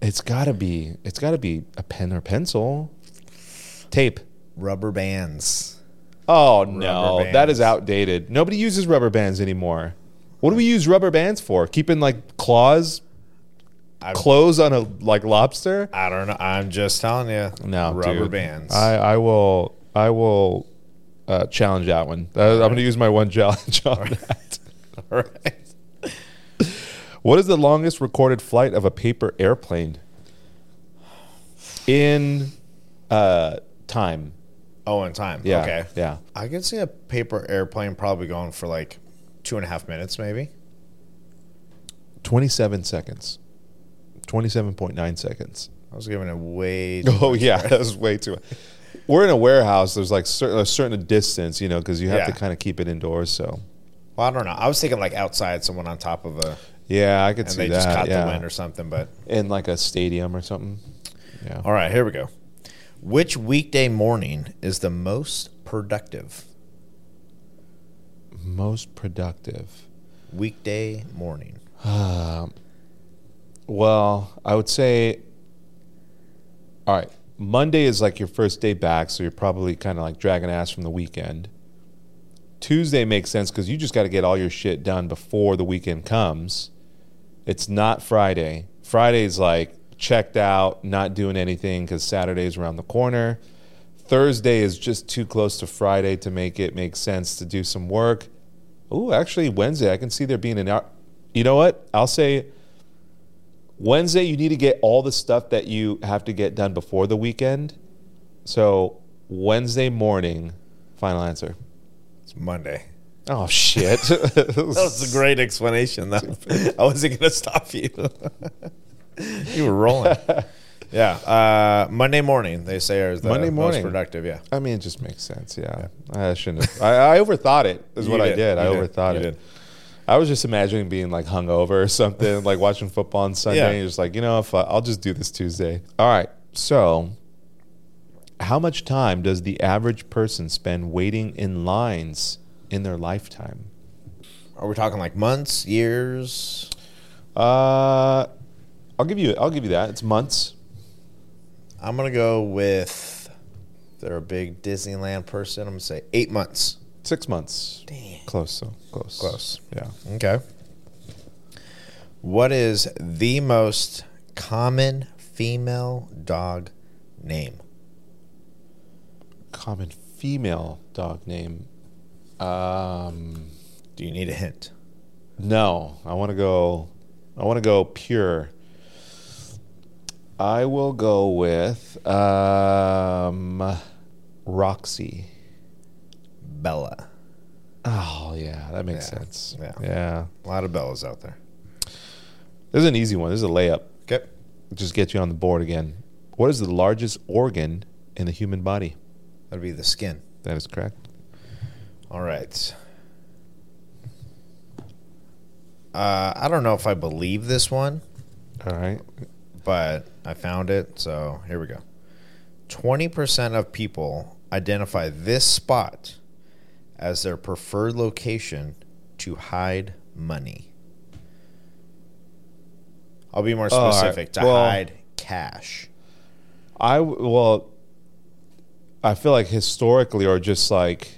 It's gotta be a pen or pencil. Tape. Rubber bands. Oh, no. That is outdated. Nobody uses rubber bands anymore. What do we use rubber bands for? Keeping, like, clothes on a, like, lobster? I don't know. I'm just telling you. No, Rubber bands. I will challenge that one. I'm going to use my one challenge on that. All right. What is the longest recorded flight of a paper airplane in time? Oh, in time. Yeah, okay. Yeah. I could see a paper airplane probably going for like 2.5 minutes, maybe. 27 seconds. 27.9 seconds. I was giving it way too much. Yeah. That was way too much. We're in a warehouse. There's like a certain distance, you know, because you have to kind of keep it indoors. So. Well, I don't know. I was thinking like outside, someone on top of a. Yeah, I could see that. And they just caught the wind or something. But in like a stadium or something. Yeah. All right. Here we go. Which weekday morning is the most productive? Most productive. Weekday morning. Well, I would say, all right, Monday is like your first day back, so you're probably kind of like dragging ass from the weekend. Tuesday makes sense because you just got to get all your shit done before the weekend comes. It's not Friday. Friday's like, checked out, not doing anything because Saturday's around the corner. Thursday is just too close to Friday to make it make sense to do some work. Oh, actually, Wednesday, I can see there being an hour. You know what? I'll say Wednesday, you need to get all the stuff that you have to get done before the weekend. So Wednesday morning, final answer. It's Monday. Oh, shit. That was a great explanation, though. I wasn't going to stop you. You were rolling. Yeah. Monday morning, they say, is the most productive. Yeah. I mean, it just makes sense. Yeah. Yeah. I shouldn't have. I overthought it, is what I did. I overthought it. I was just imagining being like hungover or something, like watching football on Sunday. Yeah. And you're just like, you know, if I'll just do this Tuesday. All right. So, how much time does the average person spend waiting in lines in their lifetime? Are we talking like months, years? I'll give you that. It's months. I'm gonna go with, if they're a big Disneyland person, I'm gonna say 8 months. 6 months. Damn. Close. Yeah. Okay. What is the most common female dog name? Common female dog name. Do you need a hint? No. I want to go pure. I will go with Roxy. Bella. Oh, yeah. That makes sense. Yeah. A lot of Bellas out there. This is an easy one. This is a layup. Okay. Just get you on the board again. What is the largest organ in the human body? That would be the skin. That is correct. All right. I don't know if I believe this one. All right. But I found it, so here we go. 20% of people identify this spot as their preferred location to hide money. I'll be more specific. Right. Hide cash. I feel like historically, or just like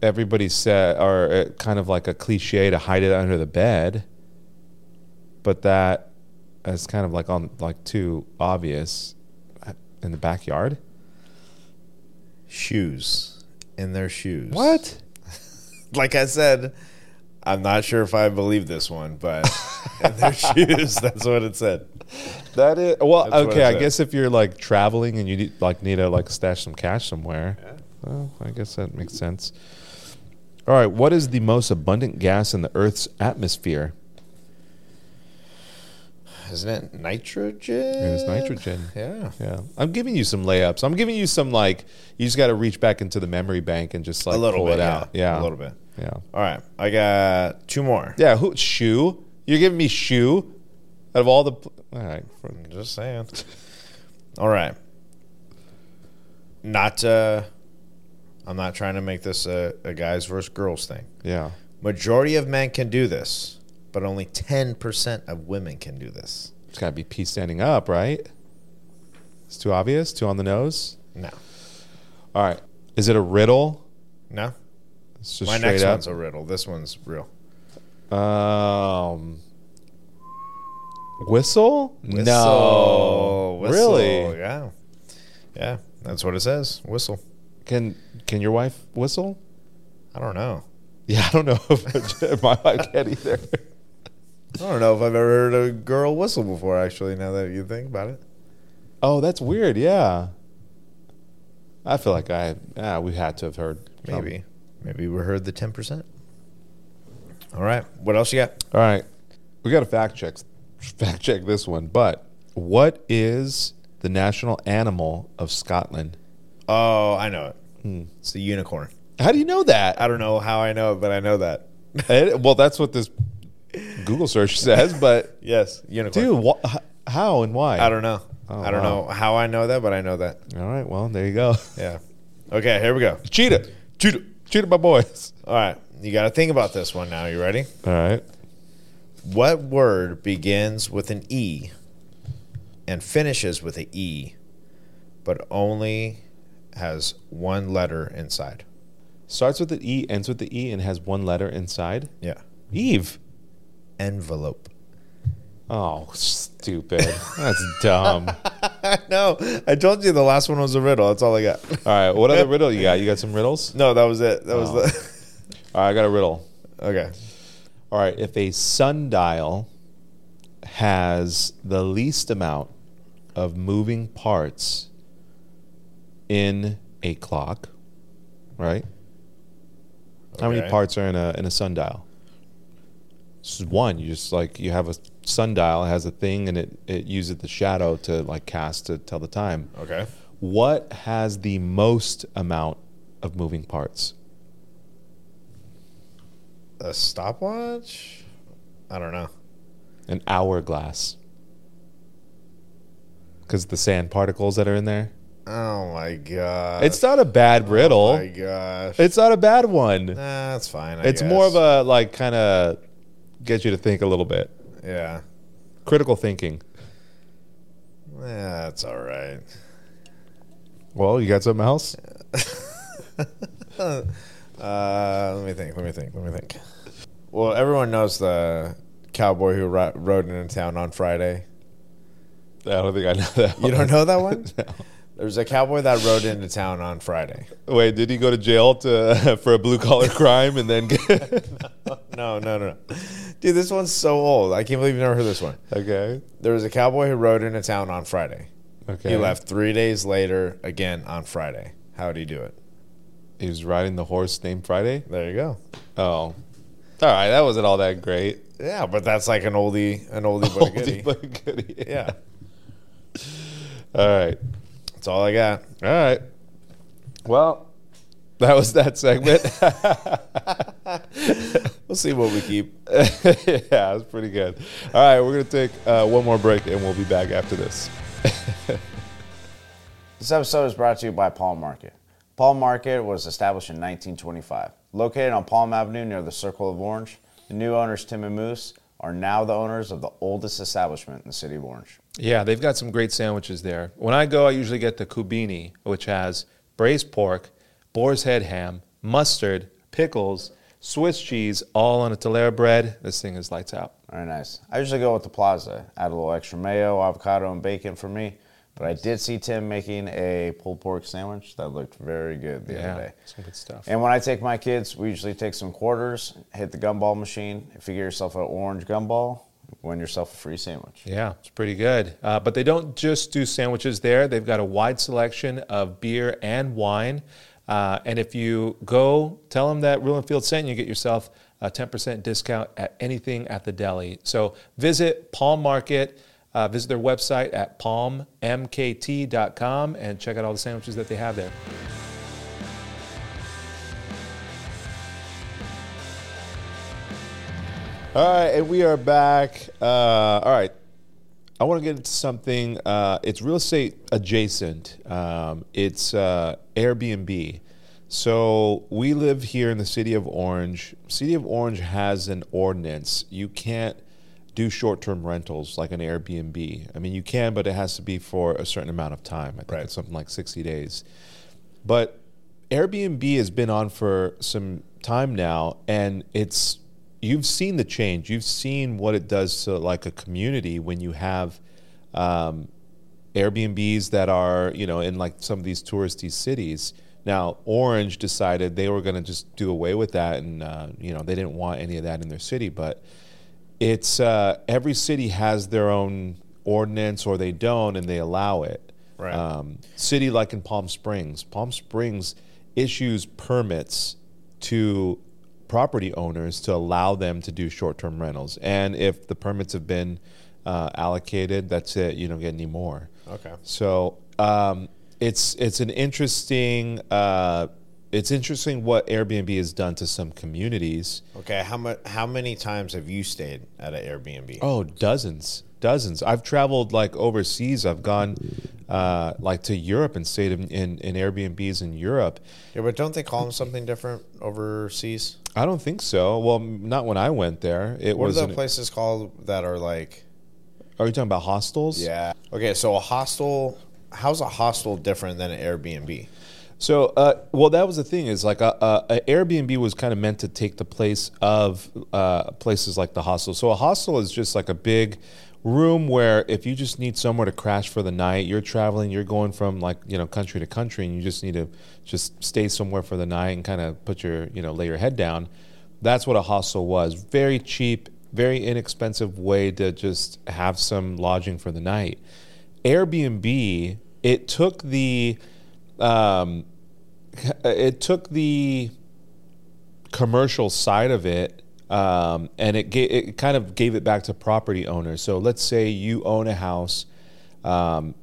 everybody said, or kind of like a cliche to hide it under the bed. But that is kind of like too obvious. In the backyard. Shoes. In their shoes. What? Like I said, I'm not sure if I believe this one, but in their shoes, that's what it said. That is, well, that's okay, I guess if you're like traveling and you need to stash some cash somewhere. Yeah. Well, I guess that makes sense. All right, what is the most abundant gas in the Earth's atmosphere? Isn't it nitrogen? It is nitrogen. Yeah. I'm giving you some layups. I'm giving you some, like, you just got to reach back into the memory bank and just, like, pull it out. Yeah. A little bit. Yeah. All right. I got two more. Yeah. Shoe? You're giving me shoe? Out of all the... All right. I'm just saying. All right. I'm not trying to make this a guys versus girls thing. Yeah. Majority of men can do this, but only 10% of women can do this. It's got to be P standing up, right? It's too obvious? Too on the nose? No. All right. Is it a riddle? No. It's just My next one's a riddle. This one's real. Whistle? No. Whistle. Really? Yeah. Yeah. That's what it says. Whistle. Can your wife whistle? I don't know. Yeah, I don't know if my wife can either. I don't know if I've ever heard a girl whistle before, actually, now that you think about it. Oh, that's weird, yeah. I feel like we had to have heard. Maybe. Maybe we heard the 10%. All right. What else you got? All right. We got to fact check this one. But what is the national animal of Scotland? Oh, I know it. It's the unicorn. How do you know that? I don't know how I know it, but I know that. Well, that's what this Google search says, but yes, unicorn. Dude, how and why? I don't know. Oh, I don't know how I know that, but I know that. All right, well, there you go. Yeah. Okay, here we go. Cheetah, my boys. All right, you got to think about this one now. You ready? All right. What word begins with an E and finishes with an E, but only has one letter inside? Starts with an E, ends with the E, and has one letter inside? Yeah. Eve. Envelope. Oh, stupid. That's dumb. No, I told you the last one was a riddle. That's all I got. All right, what other riddle you got? You got some riddles? No, that was it. All right, I got a riddle. Okay. All right, if a sundial has the least amount of moving parts in a clock, right? How many parts are in a sundial? Just one. You just like you have a sundial. It has a thing, and it uses the shadow to like cast to tell the time. Okay. What has the most amount of moving parts? A stopwatch? I don't know. An hourglass. Because the sand particles that are in there. Oh my god! It's not a bad riddle. Oh my gosh! It's not a bad one. Nah, that's fine. I guess. More of a like kind of get you to think a little bit. Yeah. Critical thinking. Yeah, that's all right. Well, you got something else? Let me think. Well, everyone knows the cowboy who rode into town on Friday. I don't think I know that one. You don't know that one? No. There's a cowboy that rode into town on Friday. Wait, did he go to jail for a blue-collar crime and then get... No. Dude, this one's so old. I can't believe you've never heard this one. Okay. There was a cowboy who rode into town on Friday. Okay. He left 3 days later again on Friday. How did he do it? He was riding the horse named Friday? There you go. Oh. All right, that wasn't all that great. Yeah, but that's like an oldie but a goodie. Oldie but a goodie. Yeah. All right. That's all I got. All right. Well, that was that segment. We'll see what we keep. Yeah, that's pretty good. All right, we're going to take one more break, and we'll be back after this. This episode is brought to you by Palm Market. Palm Market was established in 1925. Located on Palm Avenue near the Circle of Orange, the new owners, Tim and Moose, are now the owners of the oldest establishment in the city of Orange. Yeah, they've got some great sandwiches there. When I go, I usually get the Cubini, which has braised pork, boar's head ham, mustard, pickles, Swiss cheese, all on a telera bread. This thing is lights out. Very nice. I usually go with the plaza. Add a little extra mayo, avocado, and bacon for me. But I did see Tim making a pulled pork sandwich that looked very good the other day. Some good stuff. And when I take my kids, we usually take some quarters, hit the gumball machine. If you get yourself an orange gumball, win yourself a free sandwich. Yeah, it's pretty good. But they don't just do sandwiches there. They've got a wide selection of beer and wine. And if you go, tell them that Real in the Field sent you, get yourself a 10% discount at anything at the deli. So visit Palm Market. Visit their website at palmmkt.com and check out all the sandwiches that they have there. All right, and we are back. All right, I want to get into something. It's real estate adjacent. It's Airbnb. So we live here in the city of Orange. City of Orange has an ordinance. You can't do short-term rentals like an Airbnb. I mean, you can, but it has to be for a certain amount of time. I think it's something like 60 days. But Airbnb has been on for some time now, and it's you've seen the change. You've seen what it does to like a community when you have Airbnbs that are, you know, in like some of these touristy cities. Now, Orange decided they were going to just do away with that, and you know, they didn't want any of that in their city, but it's every city has their own ordinance, or they don't, and they allow it. Right. City like in Palm Springs issues permits to property owners to allow them to do short-term rentals, and if the permits have been allocated, that's it. You don't get any more. Okay. So it's an interesting. It's interesting what Airbnb has done to some communities. Okay, how many times have you stayed at an Airbnb? Oh, dozens. I've traveled like overseas. I've gone like to Europe and stayed in Airbnbs in Europe. Yeah, but don't they call them something different overseas? I don't think so. Well, not when I went there. What are the places called that are like? Are you talking about hostels? Yeah. Okay, so a hostel. How's a hostel different than an Airbnb? So, well, that was the thing is like a Airbnb was kind of meant to take the place of places like the hostel. So a hostel is just like a big room where if you just need somewhere to crash for the night, you're traveling, you're going from like, you know, country to country, and you just need to just stay somewhere for the night and kind of put your, you know, lay your head down. That's what a hostel was. Very cheap, very inexpensive way to just have some lodging for the night. Airbnb, it took the commercial side of it, and it kind of gave it back to property owners. So let's say you own a house,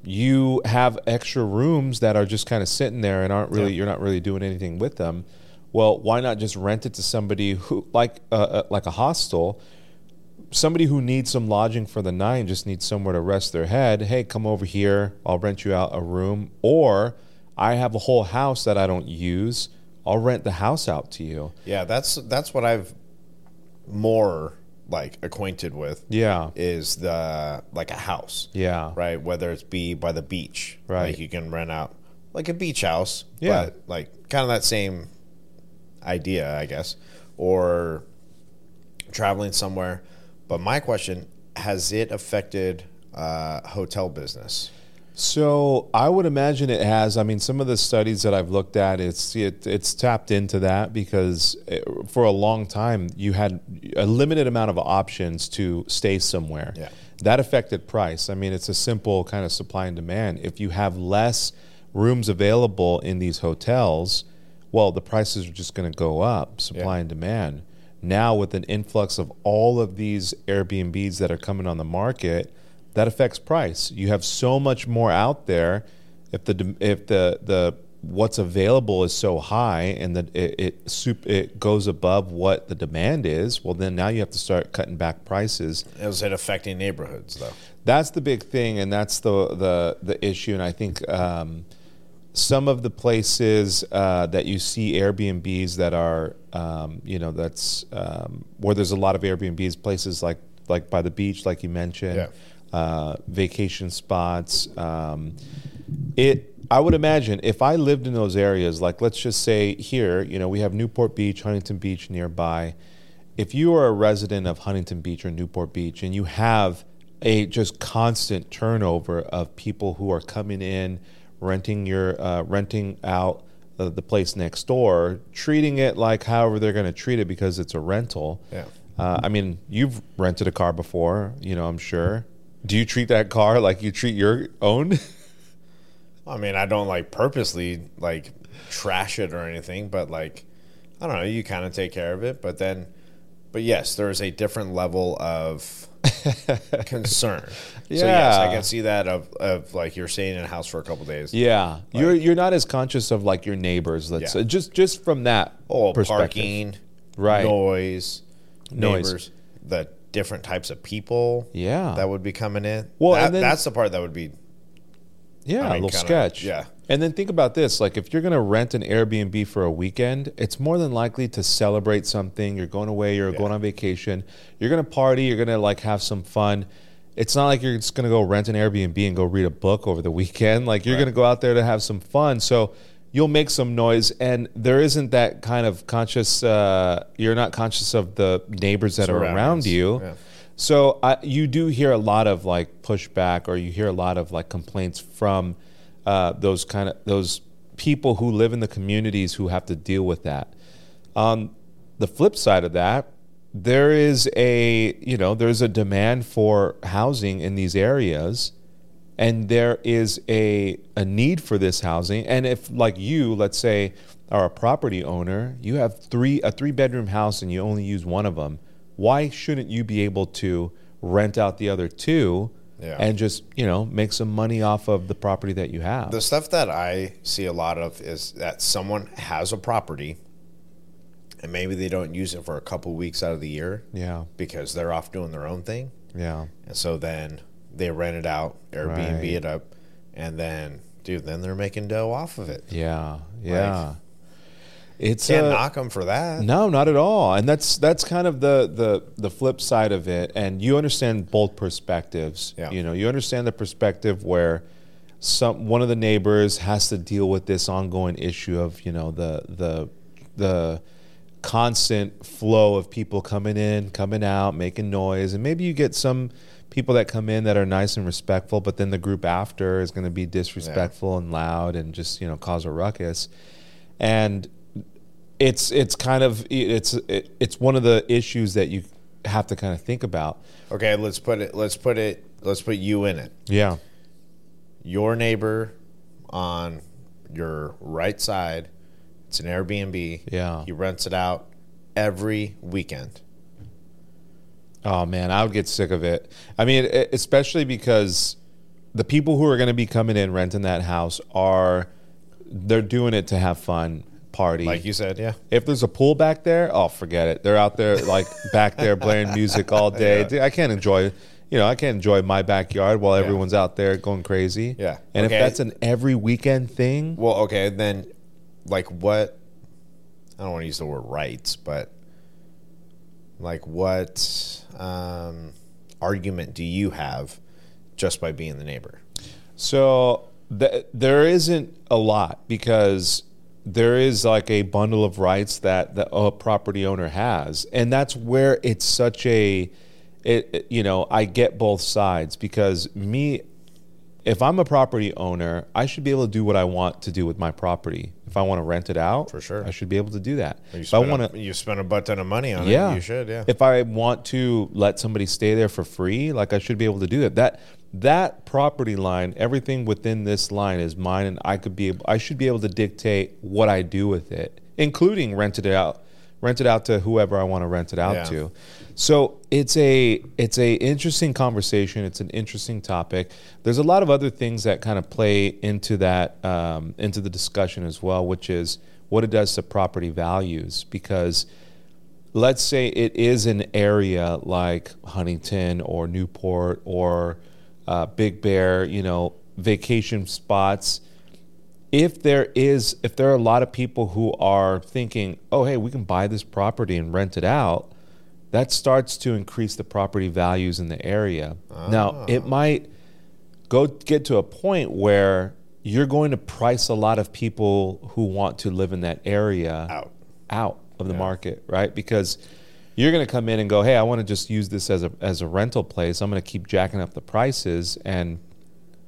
you have extra rooms that are just kind of sitting there and aren't really, you're not really doing anything with them. Well, why not just rent it to somebody who, like a hostel, somebody who needs some lodging for the night and just needs somewhere to rest their head. Hey, come over here. I'll rent you out a room. Or I have a whole house that I don't use. I'll rent the house out to you. Yeah, that's what I've more like acquainted with. Yeah, is the like a house. Yeah, right. Whether it's be by the beach, right? Like you can rent out like a beach house. Yeah, but like kind of that same idea, I guess, or traveling somewhere. But my question, has it affected hotel business? So I would imagine it has. I mean, some of the studies that I've looked at, it's tapped into that because for a long time you had a limited amount of options to stay somewhere. Yeah. That affected price. I mean, it's a simple kind of supply and demand. If you have less rooms available in these hotels, well, the prices are just going to go up, supply and demand. Now with an influx of all of these Airbnbs that are coming on the market, that affects price. You have so much more out there. If the what's available is so high and that it goes above what the demand is, well, then now you have to start cutting back prices. Is it affecting neighborhoods though? That's the big thing, and that's the issue. And I think some of the places that you see Airbnbs that are, where there's a lot of Airbnbs, places like by the beach, like you mentioned, vacation spots. I would imagine if I lived in those areas, like let's just say here, we have Newport Beach, Huntington Beach nearby. If you are a resident of Huntington Beach or Newport Beach and you have a just constant turnover of people who are coming in, renting out the place next door, treating it like however they're going to treat it because it's a rental. Yeah. I mean, you've rented a car before, I'm sure. Do you treat that car like you treat your own? I mean, I don't purposely trash it or anything, but I don't know, you kind of take care of it, but yes, there's a different level of concern. Yeah. So yes, I can see that of you're staying in a house for a couple days. Yeah. You're not as conscious of your neighbors, let's say. Just from that perspective. Parking, right. Noise. Neighbors, the different types of people that would be coming in. Well, that's the part that would be a little sketch. Yeah. And then think about this, if you're going to rent an Airbnb for a weekend, it's more than likely to celebrate something. You're going away, you're going on vacation, you're going to party, you're going to have some fun. It's not like you're just going to go rent an Airbnb and go read a book over the weekend. You're going to go out there to have some fun. So you'll make some noise, and there isn't that kind of conscious, you're not conscious of the neighbors that are around you. Yeah. So you do hear a lot of pushback, or you hear a lot of complaints from those people who live in the communities who have to deal with that. The flip side of that, there is a demand for housing in these areas, and there is a need for this housing. And if you, let's say, are a property owner, you have a 3-bedroom house and you only use one of them, why shouldn't you be able to rent out the other two? Yeah. And just, make some money off of the property that you have. The stuff that I see a lot of is that someone has a property and maybe they don't use it for a couple weeks out of the year. Yeah. Because they're off doing their own thing. Yeah. And so then they rent it out, Airbnb it up, and then, then they're making dough off of it. Yeah. Yeah. Can't knock them for that. No, not at all. And that's kind of the flip side of it. And you understand both perspectives. Yeah. You understand the perspective where one of the neighbors has to deal with this ongoing issue of the constant flow of people coming in, coming out, making noise, and maybe you get some people that come in that are nice and respectful, but then the group after is going to be disrespectful and loud and just cause a ruckus. And It's one of the issues that you have to kind of think about. Okay, let's put you in it. Yeah. Your neighbor on your right side, it's an Airbnb. Yeah. He rents it out. every weekend. Oh, man, I would get sick of it. I mean, especially because the people who are going to be coming in renting that house are – they're doing it to have fun, party. Like you said, yeah. If there's a pool back there, oh, forget it. They're out there, like, back there blaring music all day. Yeah. Dude, I can't enjoy – you know, I can't enjoy my backyard while everyone's out there going crazy. Yeah. And if that's an every weekend thing. Well, okay, then, like, what – I don't want to use the word rights, but, like, what argument do you have just by being the neighbor? So there isn't a lot, because there is, like, a bundle of rights that a property owner has. And that's where it's such a – you know, I get both sides, because me, if I'm a property owner, I should be able to do what I want to do with my property. If I want to rent it out, for sure, I should be able to do that. If I want to, you spend a butt ton of money on it. You should, yeah. If I want to let somebody stay there for free, like, I should be able to do that. That property line, everything within this line is mine, and I should be able to dictate what I do with it, including rent it out to whoever I want to rent it out to. So it's a interesting conversation. It's an interesting topic. There's a lot of other things that kind of play into that, into the discussion as well, which is what it does to property values. Because let's say it is an area like Huntington or Newport or Big Bear, you know, vacation spots. If there are a lot of people who are thinking, oh, hey, we can buy this property and rent it out, that starts to increase the property values in the area. Oh. Now, it might get to a point where you're going to price a lot of people who want to live in that area out of the market, right? Because you're going to come in and go, hey, I want to just use this as a rental place. I'm going to keep jacking up the prices. And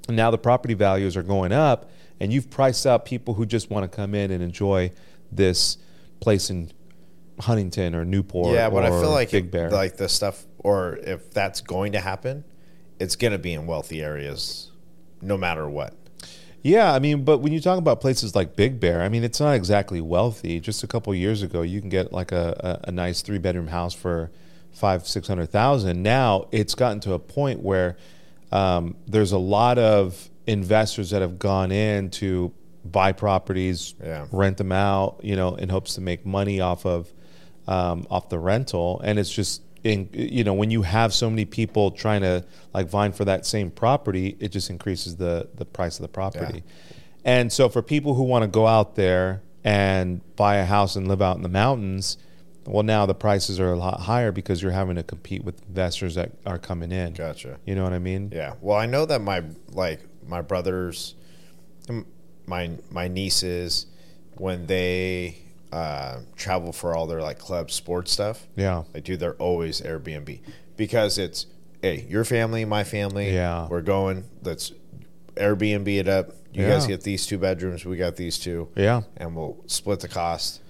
now the property values are going up, and you've priced out people who just want to come in and enjoy this place in Huntington or Newport but I feel like Big Bear. Like the stuff, or if that's going to happen, it's going to be in wealthy areas no matter what. Yeah, I mean, but when you talk about places like Big Bear, I mean, it's not exactly wealthy. Just a couple of years ago, you can get like a nice 3-bedroom house for $500,000-$600,000. Now it's gotten to a point where there's a lot of investors that have gone in to buy properties, rent them out, you know, in hopes to make money off the rental. And it's just, you know, when you have so many people trying to like vying for that same property, it just increases the price of the property. Yeah. And so for people who want to go out there and buy a house and live out in the mountains, well, now the prices are a lot higher because you're having to compete with investors that are coming in. Gotcha. You know what I mean? Yeah. Well, I know that my brothers, my nieces, when they travel for all their like club sports stuff, they're always Airbnb, because it's, hey, your family, my family, we're going, let's Airbnb it up. You guys get these 2 bedrooms, we got these 2, and we'll split the cost.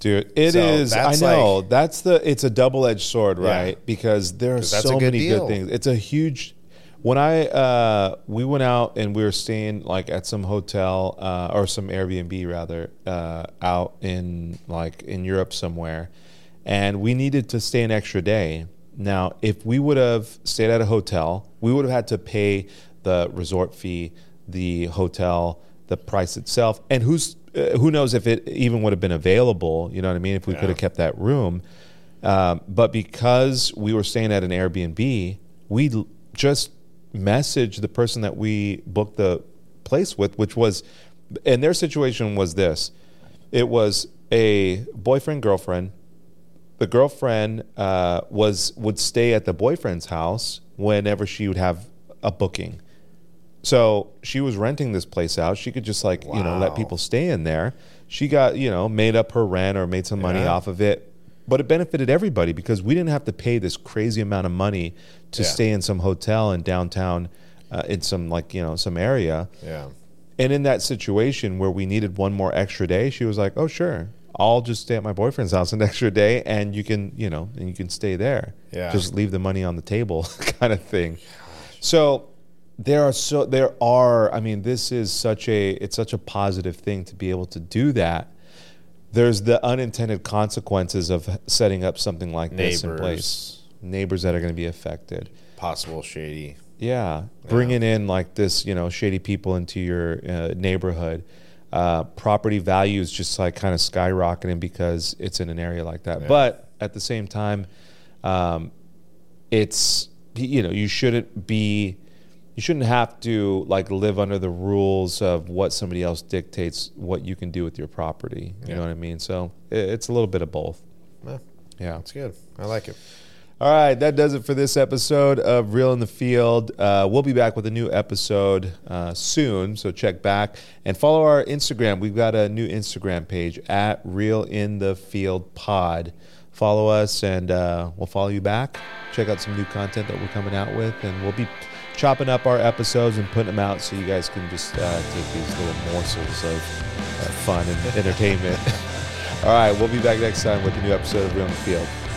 Dude, it is. I know, like, it's a double-edged sword, right? Because there are so many good things. It's a huge. When we went out and we were staying like at some hotel or some Airbnb rather out in like in Europe somewhere, and we needed to stay an extra day. Now, if we would have stayed at a hotel, we would have had to pay the resort fee, the hotel, the price itself, and who knows if it even would have been available. You know what I mean? If we could have kept that room, but because we were staying at an Airbnb, we just message the person that we booked the place with, which was, and their situation was this: it was a boyfriend girlfriend. The girlfriend would stay at the boyfriend's house whenever she would have a booking, so she was renting this place out. She could just like you know, let people stay in there. She got, you know, made up her rent or made some money off of it. But it benefited everybody because we didn't have to pay this crazy amount of money to stay in some hotel in downtown, in some like, you know, some area. Yeah. And in that situation where we needed one more extra day, she was like, "Oh sure, I'll just stay at my boyfriend's house an extra day, and you can, you know, and you can stay there. Yeah. Just leave the money on the table," kind of thing. So there are. I mean, it's such a positive thing to be able to do that. There's the unintended consequences of setting up something like this in place. Neighbors that are going to be affected. Possible shady. Yeah. Bringing in like this, you know, shady people into your neighborhood. Property values just like kind of skyrocketing because it's in an area like that. Yeah. But at the same time, it's, you know, you shouldn't have to like live under the rules of what somebody else dictates what you can do with your property. You know what I mean? So it's a little bit of both. Yeah. It's good. I like it. All right. That does it for this episode of Real in the Field. We'll be back with a new episode soon. So check back and follow our Instagram. We've got a new Instagram page at Real in the Field Pod. Follow us and we'll follow you back. Check out some new content that we're coming out with, and we'll be chopping up our episodes and putting them out so you guys can just take these little morsels of fun and entertainment. All right, we'll be back next time with a new episode of Real in the Field.